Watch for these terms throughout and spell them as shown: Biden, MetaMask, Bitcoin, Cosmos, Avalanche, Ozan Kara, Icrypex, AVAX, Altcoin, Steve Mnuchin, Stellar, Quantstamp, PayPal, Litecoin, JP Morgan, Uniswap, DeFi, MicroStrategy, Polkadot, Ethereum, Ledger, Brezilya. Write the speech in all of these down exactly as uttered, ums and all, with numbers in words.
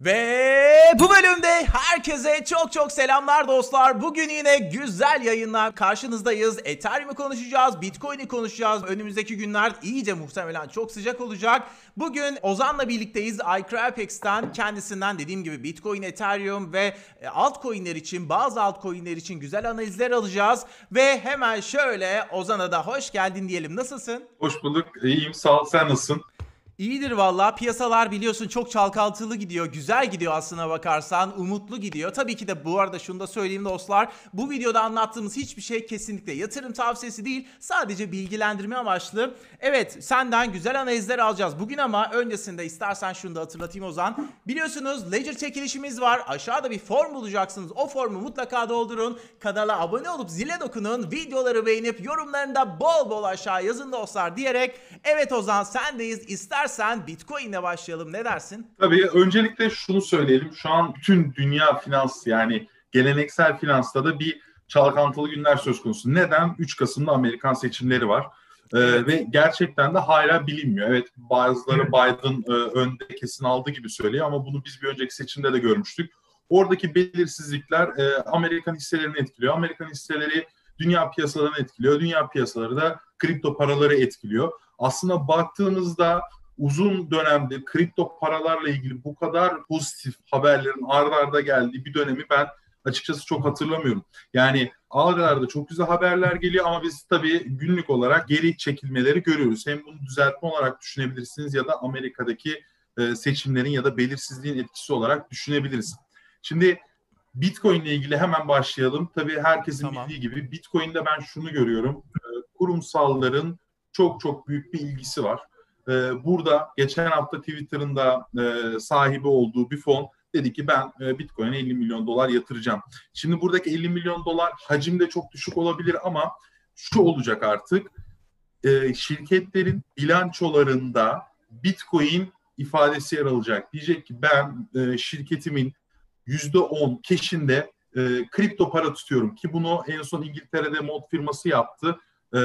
Ve bu bölümde herkese çok çok selamlar dostlar. Bugün yine güzel yayınlar karşınızdayız. Ethereum'u konuşacağız, Bitcoin'i konuşacağız. Önümüzdeki günler iyice muhtemelen çok sıcak olacak. Bugün Ozan'la birlikteyiz. Icrypex'ten kendisinden dediğim gibi Bitcoin, Ethereum ve altcoin'ler için, bazı altcoin'ler için güzel analizler alacağız. Ve hemen şöyle Ozan'a da hoş geldin diyelim. Nasılsın? Hoş bulduk. İyiyim. Sağ ol. Sen nasılsın? İyidir valla. Piyasalar biliyorsun çok çalkantılı gidiyor. Güzel gidiyor aslına bakarsan. Umutlu gidiyor. Tabii ki de bu arada şunu da söyleyeyim dostlar. Bu videoda anlattığımız hiçbir şey kesinlikle yatırım tavsiyesi değil. Sadece bilgilendirme amaçlı. Evet, senden güzel analizler alacağız bugün ama öncesinde istersen şunu da hatırlatayım Ozan. Biliyorsunuz Ledger çekilişimiz var. Aşağıda bir form bulacaksınız. O formu mutlaka doldurun. Kanala abone olup zile dokunun. Videoları beğenip yorumlarında bol bol aşağı yazın dostlar diyerek. Evet Ozan, sendeyiz. İstersen sen Bitcoin'le başlayalım. Ne dersin? Tabii, öncelikle şunu söyleyelim. Şu an bütün dünya finans, yani geleneksel finansta da bir çalkantılı günler söz konusu. Neden? üç Kasım'da Amerikan seçimleri var. Ee, ve gerçekten de hala bilinmiyor. Evet, bazıları Biden e, önde kesin aldı gibi söylüyor ama bunu biz bir önceki seçimde de görmüştük. Oradaki belirsizlikler e, Amerikan hisselerini etkiliyor. Amerikan hisseleri dünya piyasalarını etkiliyor. Dünya piyasaları da kripto paraları etkiliyor. Aslında baktığımızda uzun dönemde kripto paralarla ilgili bu kadar pozitif haberlerin arda arda geldiği bir dönemi ben açıkçası çok hatırlamıyorum. Yani arda çok güzel haberler geliyor ama biz tabii günlük olarak geri çekilmeleri görüyoruz. Hem bunu düzeltme olarak düşünebilirsiniz ya da Amerika'daki seçimlerin ya da belirsizliğin etkisi olarak düşünebiliriz. Şimdi Bitcoin ile ilgili hemen başlayalım. Tabii herkesin tamam. bildiği gibi Bitcoin'de ben şunu görüyorum. Kurumsalların çok çok büyük bir ilgisi var. Burada geçen hafta Twitter'ın da sahibi olduğu bir fon dedi ki ben Bitcoin'e elli milyon dolar yatıracağım. Şimdi buradaki elli milyon dolar hacimde çok düşük olabilir ama şu olacak artık. Şirketlerin bilançolarında Bitcoin ifadesi yer alacak. Diyecek ki ben şirketimin yüzde on keşinde kripto para tutuyorum ki bunu en son İngiltere'de mod firması yaptı. Ee,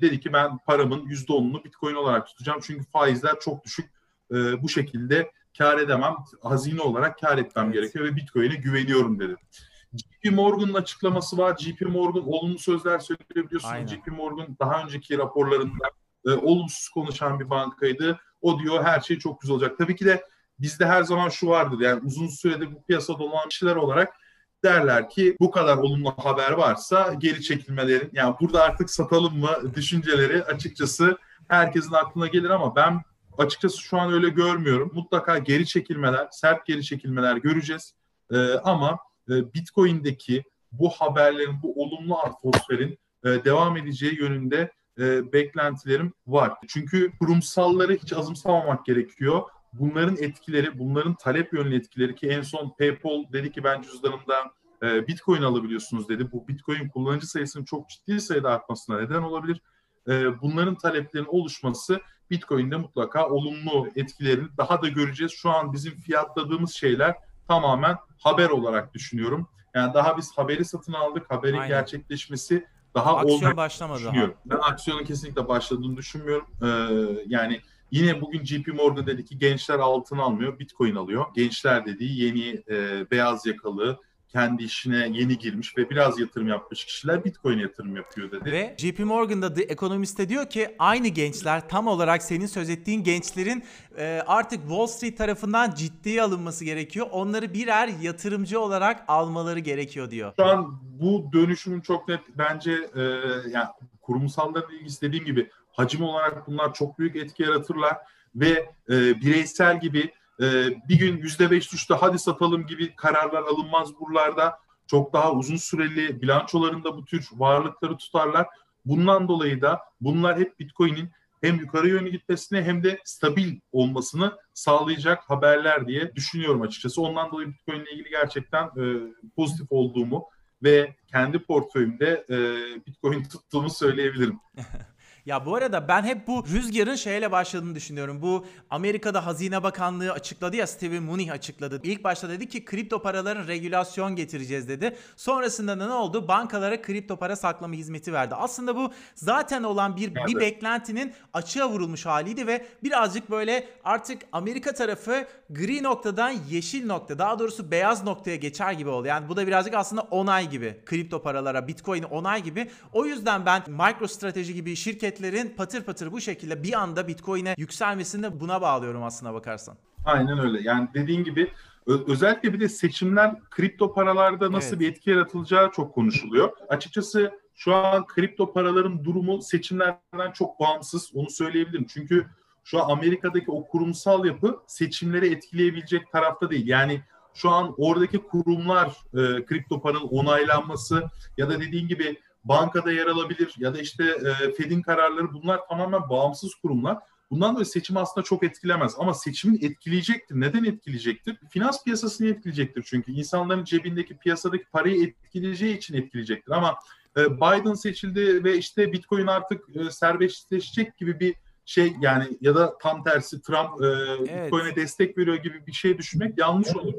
dedi ki ben paramın yüzde onunu Bitcoin olarak tutacağım. Çünkü faizler çok düşük. Ee, bu şekilde kar edemem. Hazine olarak kar etmem evet. gerekiyor ve Bitcoin'e güveniyorum dedi. J P Morgan'ın açıklaması var. J P Morgan olumlu sözler söyleyebiliyorsunuz. J P Morgan daha önceki raporlarında e, olumsuz konuşan bir bankaydı. O diyor her şey çok güzel olacak. Tabii ki de bizde her zaman şu vardır. Yani uzun süredir bu piyasada olan kişiler olarak derler ki bu kadar olumlu haber varsa geri çekilmelerin, yani burada artık satalım mı düşünceleri açıkçası herkesin aklına gelir ama ben açıkçası şu an öyle görmüyorum. Mutlaka geri çekilmeler, sert geri çekilmeler göreceğiz. Ee, ama e, Bitcoin'deki bu haberlerin, bu olumlu atmosferin e, devam edeceği yönünde e, beklentilerim var. Çünkü kurumsalları hiç azımsamamak gerekiyor. Bunların etkileri, bunların talep yönlü etkileri ki en son PayPal dedi ki ben cüzdanımdan e, Bitcoin alabiliyorsunuz dedi. Bu Bitcoin kullanıcı sayısının çok ciddi sayıda artmasına neden olabilir. E, bunların taleplerinin oluşması Bitcoin'de mutlaka olumlu etkilerini daha da göreceğiz. Şu an bizim fiyatladığımız şeyler tamamen haber olarak düşünüyorum. Yani daha biz haberi satın aldık, haberin Aynen. gerçekleşmesi daha olmadı düşünüyorum. Ben aksiyonun kesinlikle başladığını düşünmüyorum. E, yani... Yine bugün J P Morgan dedi ki gençler altın almıyor, Bitcoin alıyor. Gençler dediği yeni e, beyaz yakalı, kendi işine yeni girmiş ve biraz yatırım yapmış kişiler Bitcoin yatırım yapıyor dedi. Ve J P Morgan'da The Economist'te diyor ki aynı gençler, tam olarak senin söz ettiğin gençlerin e, artık Wall Street tarafından ciddiye alınması gerekiyor. Onları birer yatırımcı olarak almaları gerekiyor diyor. Şu an bu dönüşümün çok net bence e, yani kurumsalların ilgisi, dediğim gibi hacim olarak bunlar çok büyük etki yaratırlar ve e, bireysel gibi e, bir gün yüzde beş düştü hadi satalım gibi kararlar alınmaz buralarda. Çok daha uzun süreli bilançolarında bu tür varlıkları tutarlar. Bundan dolayı da bunlar hep Bitcoin'in hem yukarı yönlü gitmesine hem de stabil olmasını sağlayacak haberler diye düşünüyorum açıkçası. Ondan dolayı Bitcoin'le ilgili gerçekten e, pozitif olduğumu ve kendi portföyümde e, Bitcoin tuttuğumu söyleyebilirim. Ya bu arada ben hep bu rüzgarın şeyle başladığını düşünüyorum. Bu Amerika'da Hazine Bakanlığı açıkladı ya, Steve Mnuchin açıkladı. İlk başta dedi ki kripto paraların regülasyon getireceğiz dedi. Sonrasında da ne oldu? Bankalara kripto para saklama hizmeti verdi. Aslında bu zaten olan bir, bir beklentinin açığa vurulmuş haliydi ve birazcık böyle artık Amerika tarafı gri noktadan yeşil nokta, daha doğrusu beyaz noktaya geçer gibi oldu. Yani bu da birazcık aslında onay gibi. Kripto paralara, Bitcoin'e onay gibi. O yüzden ben MicroStrategy gibi şirketlerin patır patır bu şekilde bir anda Bitcoin'e yükselmesini de buna bağlıyorum aslına bakarsan. Aynen öyle. Yani dediğin gibi özellikle bir de seçimler kripto paralarda nasıl evet. bir etki yaratılacağı çok konuşuluyor. Açıkçası şu an kripto paraların durumu seçimlerden çok bağımsız. Onu söyleyebilirim. Çünkü şu an Amerika'daki o kurumsal yapı seçimleri etkileyebilecek tarafta değil. Yani şu an oradaki kurumlar e, kripto paranın onaylanması ya da dediğin gibi bankada yer alabilir ya da işte e, Fed'in kararları, bunlar tamamen bağımsız kurumlar. Bundan dolayı seçim aslında çok etkilemez ama seçimin etkileyecektir. Neden etkileyecektir? Finans piyasasını etkileyecektir çünkü. İnsanların cebindeki piyasadaki parayı etkileyeceği için etkileyecektir. Ama e, Biden seçildi ve işte Bitcoin artık e, serbestleşecek gibi bir şey, yani ya da tam tersi Trump e, evet. Bitcoin'e destek veriyor gibi bir şey düşünmek yanlış olur.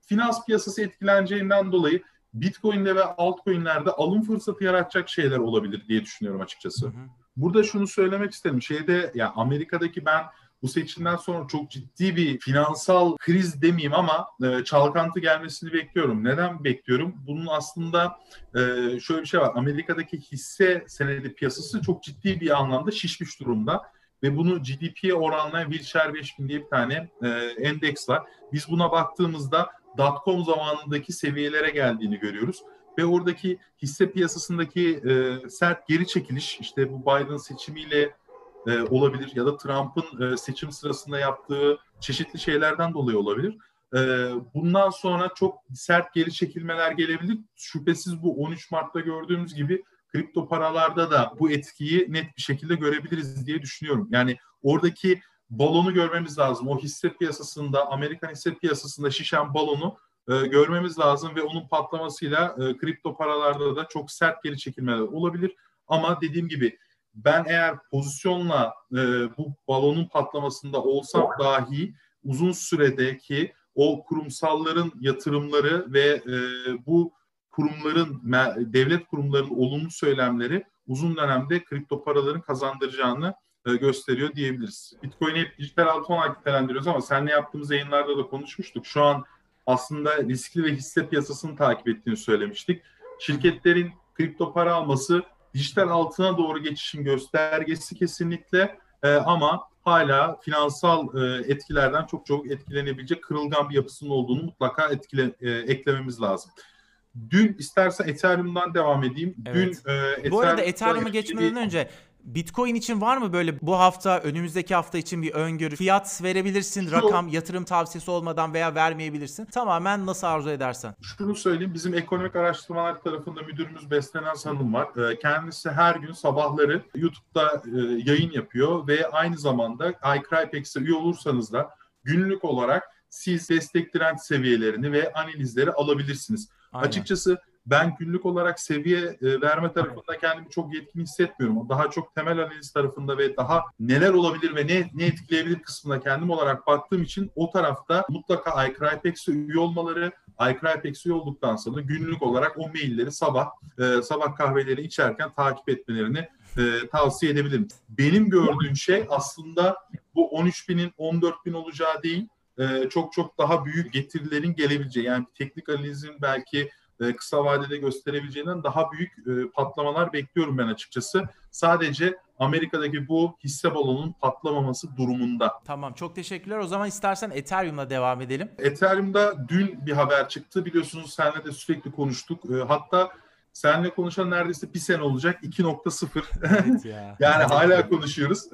Finans piyasası etkileneceğinden dolayı Bitcoin'de ve altcoin'lerde alım fırsatı yaratacak şeyler olabilir diye düşünüyorum açıkçası. Hı hı. Burada şunu söylemek isterim. Şeyde ya yani Amerika'daki ben bu seçimden sonra çok ciddi bir finansal kriz demeyeyim ama e, çalkantı gelmesini bekliyorum. Neden bekliyorum? Bunun aslında e, şöyle bir şey var. Amerika'daki hisse senedi piyasası çok ciddi bir anlamda şişmiş durumda. Ve bunu G D P'ye oranlayan Wilshire beş bin diye bir tane e, endeks var. Biz buna baktığımızda dot com zamanındaki seviyelere geldiğini görüyoruz. Ve oradaki hisse piyasasındaki e, sert geri çekiliş, işte bu Biden seçimiyle e, olabilir ya da Trump'ın e, seçim sırasında yaptığı çeşitli şeylerden dolayı olabilir. E, bundan sonra çok sert geri çekilmeler gelebilir. Şüphesiz bu on üç Mart'ta gördüğümüz gibi kripto paralarda da bu etkiyi net bir şekilde görebiliriz diye düşünüyorum. Yani oradaki balonu görmemiz lazım. O hisse piyasasında, Amerikan hisse piyasasında şişen balonu e, görmemiz lazım ve onun patlamasıyla e, kripto paralarda da çok sert geri çekilmeler olabilir. Ama dediğim gibi ben eğer pozisyonla e, bu balonun patlamasında olsam dahi uzun süredeki o kurumsalların yatırımları ve e, bu kurumların, devlet kurumlarının olumlu söylemleri uzun dönemde kripto paraların kazandıracağını gösteriyor diyebiliriz. Bitcoin'i hep dijital altcoin olarak nitelendiriyoruz ama seninle yaptığımız yayınlarda da konuşmuştuk. Şu an aslında riskli ve hisse piyasasını takip ettiğini söylemiştik. Şirketlerin kripto para alması dijital altına doğru geçişin göstergesi kesinlikle e, ama hala finansal e, etkilerden çok çok etkilenebilecek kırılgan bir yapısının olduğunu mutlaka etkile, e, eklememiz lazım. Dün istersen Ethereum'dan devam edeyim. Evet. Dün, e, Bu arada Ethereum'a geçmeden önce Bitcoin için var mı böyle bu hafta, önümüzdeki hafta için bir öngörü? Fiyat verebilirsin, rakam, yatırım tavsiyesi olmadan veya vermeyebilirsin. Tamamen nasıl arzu edersen. Şunu söyleyeyim, bizim ekonomik araştırmalar tarafında müdürümüz Beslenen Hanım var. Kendisi her gün sabahları YouTube'da yayın yapıyor ve aynı zamanda Icrypex'e üye olursanız da günlük olarak siz destek direnç seviyelerini ve analizleri alabilirsiniz. Aynen. Açıkçası ben günlük olarak seviye verme tarafında kendimi çok yetkin hissetmiyorum. Daha çok temel analiz tarafında ve daha neler olabilir ve ne, ne etkileyebilir kısmına kendim olarak baktığım için o tarafta mutlaka Icrypex'e üye olmaları, Icrypex'e üye olduktan sonra günlük olarak o mailleri sabah e, sabah kahveleri içerken takip etmelerini e, tavsiye edebilirim. Benim gördüğüm şey aslında bu on üç binin on dört bin olacağı değil, e, çok çok daha büyük getirilerin gelebileceği, yani teknik analizin belki kısa vadede gösterebileceğinden daha büyük patlamalar bekliyorum ben açıkçası. Sadece Amerika'daki bu hisse balonunun patlamaması durumunda. Tamam, çok teşekkürler. O zaman istersen Ethereum'la devam edelim. Ethereum'da dün bir haber çıktı. Biliyorsunuz seninle de sürekli konuştuk. Hatta seninle konuşan neredeyse bir sene olacak. iki nokta sıfır. Evet ya. Yani hala konuşuyoruz.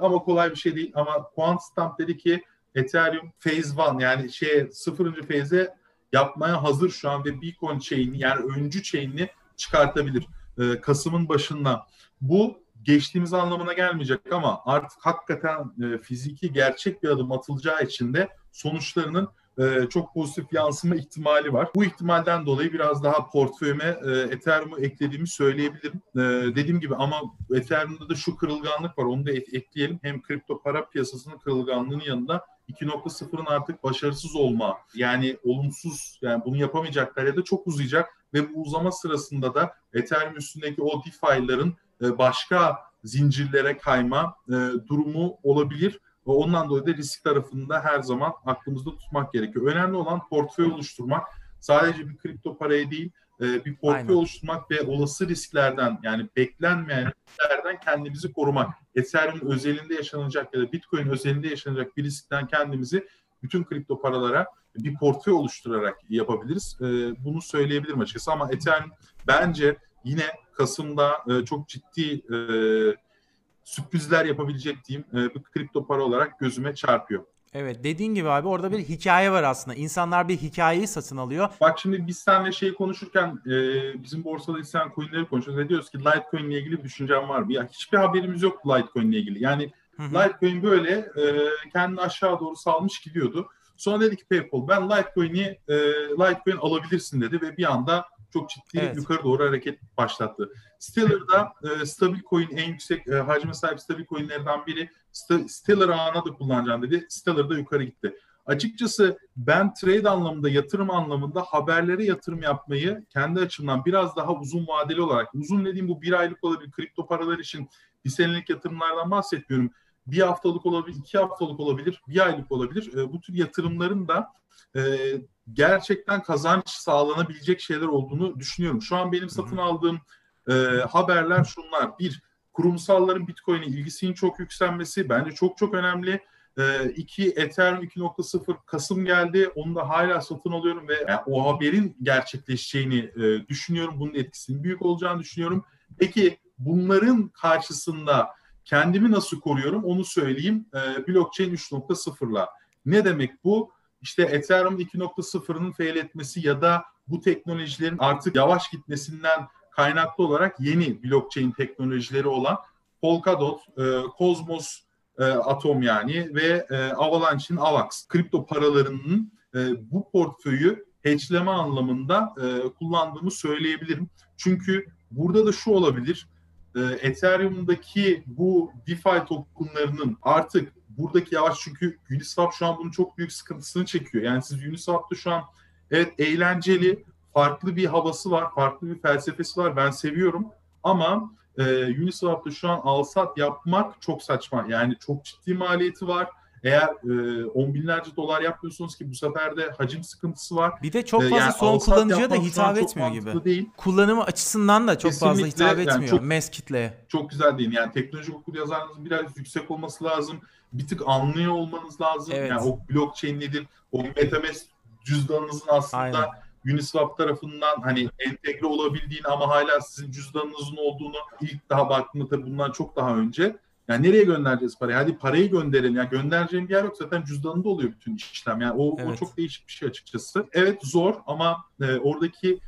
Ama kolay bir şey değil. Ama Quantstamp dedi ki Ethereum Phase bir, yani şey sıfırıncı phase'e yapmaya hazır şu an ve Beacon chain'i, yani öncü chain'i çıkartabilir ee, Kasım'ın başında. Bu geçtiğimiz anlamına gelmeyecek ama artık hakikaten e, fiziki gerçek bir adım atılacağı için de sonuçlarının e, çok pozitif yansıma ihtimali var. Bu ihtimalden dolayı biraz daha portföyüme e, Ethereum'u eklediğimi söyleyebilirim. E, dediğim gibi ama Ethereum'da da şu kırılganlık var, onu da et, ekleyelim. Hem kripto para piyasasının kırılganlığının yanında iki nokta sıfırın artık başarısız olma, yani olumsuz, yani bunu yapamayacaklar ya da çok uzayacak ve bu uzama sırasında da Ethereum üstündeki o DeFi'ların e, başka zincirlere kayma e, durumu olabilir. Ondan dolayı da risk tarafında her zaman aklımızda tutmak gerekiyor. Önemli olan portföy oluşturmak. Sadece bir kripto paraya değil, bir portföy Aynen. oluşturmak ve olası risklerden, yani beklenmeyen risklerden kendimizi korumak. Ethereum özelinde yaşanacak ya da Bitcoin özelinde yaşanacak bir riskten kendimizi bütün kripto paralara bir portföy oluşturarak yapabiliriz. Bunu söyleyebilirim açıkçası ama Ethereum bence yine Kasım'da çok ciddi sürprizler yapabilecek diyeyim, bir kripto para olarak gözüme çarpıyor. Evet, dediğin gibi abi orada bir hikaye var aslında. İnsanlar bir hikayeyi satın alıyor. Bak şimdi biz seninle şey konuşurken e, bizim borsada hisseden coinleri konuşuyoruz. Ne diyoruz ki Litecoin ile ilgili bir düşüncem var mı? Ya hiçbir haberimiz yok Litecoin ile ilgili. Yani hı hı. Litecoin böyle e, kendini aşağı doğru salmış gidiyordu. Sonra dedi ki PayPal ben Litecoin'i e, Litecoin alabilirsin dedi ve bir anda çok ciddi evet. yukarı doğru hareket başlattı. Stellar'da e, stabil coin en yüksek e, hacme sahip stabil coinlerden biri. St- Stellar ağına da kullanacağım dedi. Stellar'da yukarı gitti. Açıkçası ben trade anlamında, yatırım anlamında haberlere yatırım yapmayı kendi açımdan biraz daha uzun vadeli olarak, uzun dediğim bu bir aylık olabilir, kripto paralar için bir senelik yatırımlardan bahsetmiyorum. Bir haftalık olabilir, iki haftalık olabilir, bir aylık olabilir. E, bu tür yatırımların da e, gerçekten kazanç sağlanabilecek şeyler olduğunu düşünüyorum. Şu an benim satın aldığım e, haberler şunlar. Bir, kurumsalların Bitcoin'e ilgisinin çok yükselmesi bence çok çok önemli. E, iki, Ethereum iki nokta sıfır Kasım geldi. Onu da hala satın alıyorum ve yani o haberin gerçekleşeceğini e, düşünüyorum. Bunun etkisinin büyük olacağını düşünüyorum. Peki bunların karşısında kendimi nasıl koruyorum onu söyleyeyim. E, blockchain üç nokta sıfırla. Ne demek bu? İşte Ethereum iki nokta sıfırın fail etmesi ya da bu teknolojilerin artık yavaş gitmesinden kaynaklı olarak yeni blockchain teknolojileri olan Polkadot, e, Cosmos e, Atom yani ve e, Avalanche'in AVAX kripto paralarının e, bu portföyü hedgeleme anlamında e, kullandığımı söyleyebilirim. Çünkü burada da şu olabilir, e, Ethereum'daki bu DeFi tokenlarının artık buradaki yavaş, çünkü Uniswap şu an bunun çok büyük sıkıntısını çekiyor. Yani siz Uniswap'ta şu an evet eğlenceli, farklı bir havası var, farklı bir felsefesi var. Ben seviyorum ama e, Uniswap'ta şu an alsat yapmak çok saçma. Yani çok ciddi maliyeti var. Eğer e, on binlerce dolar yapmıyorsunuz ki bu sefer de hacim sıkıntısı var. Bir de çok fazla yani son kullanıcıya da hitap etmiyor gibi. Değil. Kullanımı açısından da çok Kesinlikle, fazla hitap etmiyor yani çok, mass kitleye. Çok güzel değil. Yani teknoloji okul yazarınızın biraz yüksek olması lazım. Bir tık anlıyor olmanız lazım. Evet. Yani o blockchain nedir? O MetaMask cüzdanınızın aslında Aynen. Uniswap tarafından hani entegre olabildiğini ama hala sizin cüzdanınızın olduğunu ilk daha baktığımda tabii bundan çok daha önce. Yani nereye göndereceğiz parayı? Hadi parayı gönderelim. Yani göndereceğim bir yer yok. Zaten cüzdanında oluyor bütün işlem. Yani o, evet. o çok değişik bir şey açıkçası. Evet zor ama e, oradaki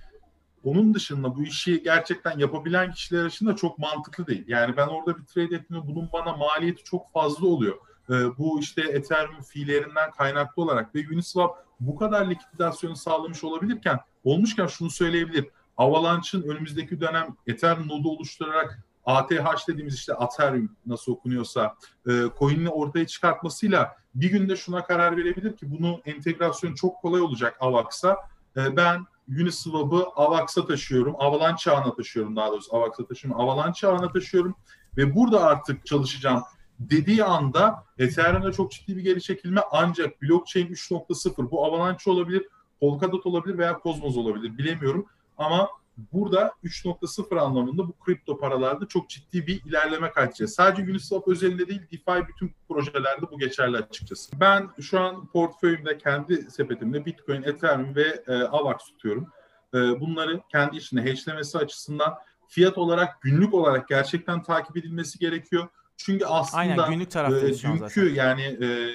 onun dışında bu işi gerçekten yapabilen kişiler arasında çok mantıklı değil. Yani ben orada bir trade ettiğimde bunun bana maliyeti çok fazla oluyor. E, bu işte Ethereum fiillerinden kaynaklı olarak ve Uniswap bu kadar likidasyonu sağlamış olabilirken olmuşken şunu söyleyebilirim. Avalanche'ın önümüzdeki dönem Ethereum nodu oluşturarak A T H dediğimiz işte Ethereum nasıl okunuyorsa e, coin'ini ortaya çıkartmasıyla bir günde şuna karar verebilir ki bunu entegrasyon çok kolay olacak AVAX'a. E, ben Uniswap'ı AVAX'a taşıyorum. Avalanche ağına taşıyorum daha doğrusu. AVAX'a taşıyorum. Avalanche ağına taşıyorum. Ve burada artık çalışacağım dediği anda Ethereum'da çok ciddi bir geri çekilme ancak blockchain üç nokta sıfır bu Avalanche olabilir, Polkadot olabilir veya Cosmos olabilir bilemiyorum ama burada üç nokta sıfır anlamında bu kripto paralarda çok ciddi bir ilerleme kaydedeceğiz. Sadece Uniswap özelinde değil, DeFi bütün projelerde bu geçerli açıkçası. Ben şu an portföyümde, kendi sepetimde Bitcoin, Ethereum ve e, AVAX tutuyorum. E, bunları kendi içinde hedgelemesi açısından fiyat olarak, günlük olarak gerçekten takip edilmesi gerekiyor. Çünkü aslında Aynen, günlük e, dünkü yani e,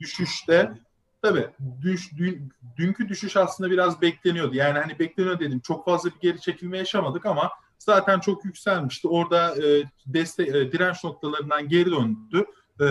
düşüşte... Tabii düş, dün, dünkü düşüş aslında biraz bekleniyordu. Yani hani bekleniyor dedim. Çok fazla bir geri çekilme yaşamadık ama zaten çok yükselmişti. Orada e, destek e, direnç noktalarından geri döndü. E,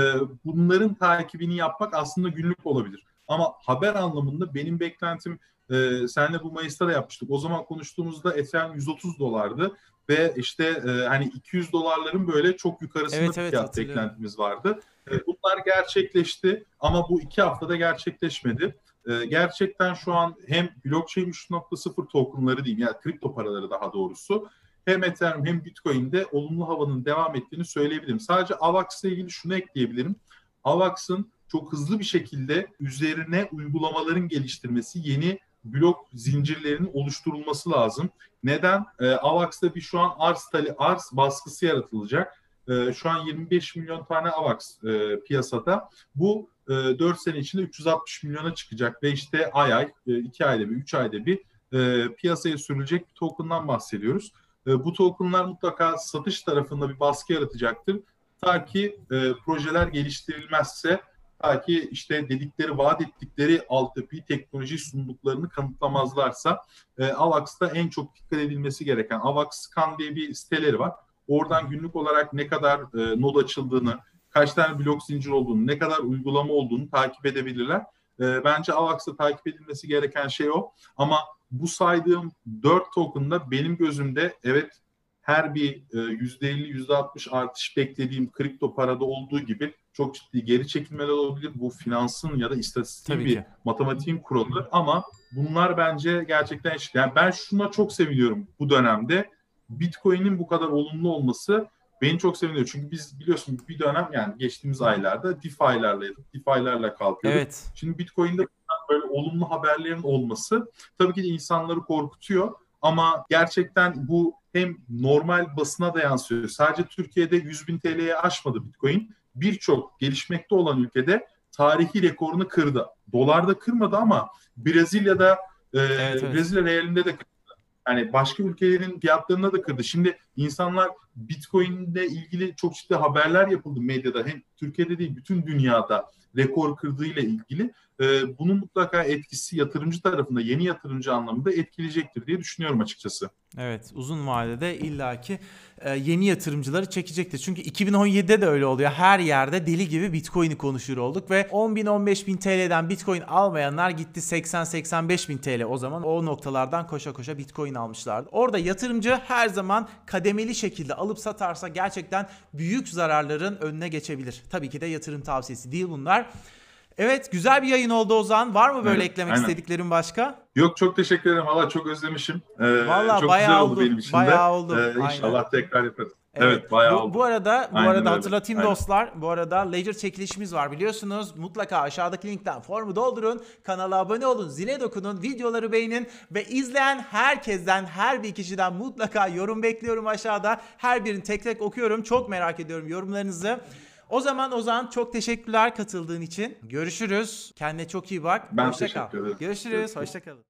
bunların takibini yapmak aslında günlük olabilir. Ama haber anlamında benim beklentim, e, senle bu Mayıs'ta da yapmıştık. O zaman konuştuğumuzda Ethereum yüz otuz dolardı ve işte e, hani iki yüz dolarların böyle çok yukarısında evet, evet, fiyat beklentimiz vardı. E, bunlar gerçekleşti ama bu iki haftada gerçekleşmedi. E, gerçekten şu an hem blockchain üç nokta sıfır tokenları diyeyim, yani kripto paraları daha doğrusu, hem Ethereum hem Bitcoin'de olumlu havanın devam ettiğini söyleyebilirim. Sadece AVAX'la ilgili şunu ekleyebilirim. AVAX'ın çok hızlı bir şekilde üzerine uygulamaların geliştirmesi, yeni blok zincirlerinin oluşturulması lazım. Neden? E, AVAX'da bir şu an arz, tali, arz baskısı yaratılacak. E, şu an yirmi beş milyon tane AVAX e, piyasada. Bu e, dört sene içinde üç yüz altmış milyona çıkacak ve işte ay ay, iki ayda bir, üç ayda bir e, piyasaya sürülecek bir token'dan bahsediyoruz. E, bu token'lar mutlaka satış tarafında bir baskı yaratacaktır. Ta ki e, projeler geliştirilmezse, ta ki işte dedikleri, vaat ettikleri altyapı teknoloji sunduklarını kanıtlamazlarsa, e, AVAX'ta en çok dikkat edilmesi gereken, AVAX nokta com diye bir siteleri var. Oradan günlük olarak ne kadar e, node açıldığını, kaç tane blok zincir olduğunu, ne kadar uygulama olduğunu takip edebilirler. E, bence AVAX'ta takip edilmesi gereken şey o. Ama bu saydığım dört token'da benim gözümde evet, her bir yüzde elli yüzde altmış artış beklediğim kripto parada olduğu gibi çok ciddi geri çekilmeler olabilir. Bu finansın ya da istatistiğin tabii bir ki matematiğin kuralı ama bunlar bence gerçekten, yani ben şuna çok seviniyorum bu dönemde. Bitcoin'in bu kadar olumlu olması beni çok seviniyor. Çünkü biz biliyorsun bir dönem, yani geçtiğimiz aylarda DeFi'lerleydik. DeFi'lerle kalkıyorduk. Evet. Şimdi Bitcoin'de böyle olumlu haberlerin olması tabii ki de insanları korkutuyor ama gerçekten bu hem normal basına da yansıyor. Sadece Türkiye'de yüz bin T L'ye aşmadı Bitcoin. Birçok gelişmekte olan ülkede tarihi rekorunu kırdı. Dolar da kırmadı ama Brezilya'da e, evet, evet. Brezilya realinde de kırdı. Yani başka ülkelerin fiyatlarına da kırdı. Şimdi insanlar Bitcoin'le ilgili çok ciddi haberler yapıldı medyada. Hem Türkiye'de değil, bütün dünyada rekor kırdığıyla ilgili. E, bunun mutlaka etkisi yatırımcı tarafında, yeni yatırımcı anlamında etkileyecektir diye düşünüyorum açıkçası. Evet, uzun vadede illaki e, yeni yatırımcıları çekecektir. Çünkü iki bin on yedide de öyle oluyor. Her yerde deli gibi Bitcoin'i konuşur olduk ve on bin on beş bin T L'den Bitcoin almayanlar gitti seksen seksen beş bin T L, o zaman o noktalardan koşa koşa Bitcoin almışlardı. Orada yatırımcı her zaman kademeli şekilde alıp satarsa gerçekten büyük zararların önüne geçebilir. Tabii ki de yatırım tavsiyesi değil bunlar. Evet, güzel bir yayın oldu Ozan. Var mı böyle evet, eklemek aynen. istediklerin başka? Yok, çok teşekkür ederim. Valla çok özlemişim. Ee, Valla çok bayağı güzel oldu, oldu benim için bayağı de. Oldu. Ee, inşallah tekrar yaparız. Evet, evet bayağı bu, oldu. Bu arada, bu aynen arada öyle. hatırlatayım aynen. dostlar. Bu arada Ledger çekilişimiz var biliyorsunuz. Mutlaka aşağıdaki linkten formu doldurun. Kanala abone olun. Zile dokunun. Videoları beğenin. Ve izleyen herkesten, her bir kişiden mutlaka yorum bekliyorum aşağıda. Her birini tek tek okuyorum. Çok merak ediyorum yorumlarınızı. O zaman Ozan, çok teşekkürler katıldığın için. Görüşürüz. Kendine çok iyi bak. Ben hoşça teşekkür kal. ederim. Görüşürüz. Hoşça kalın.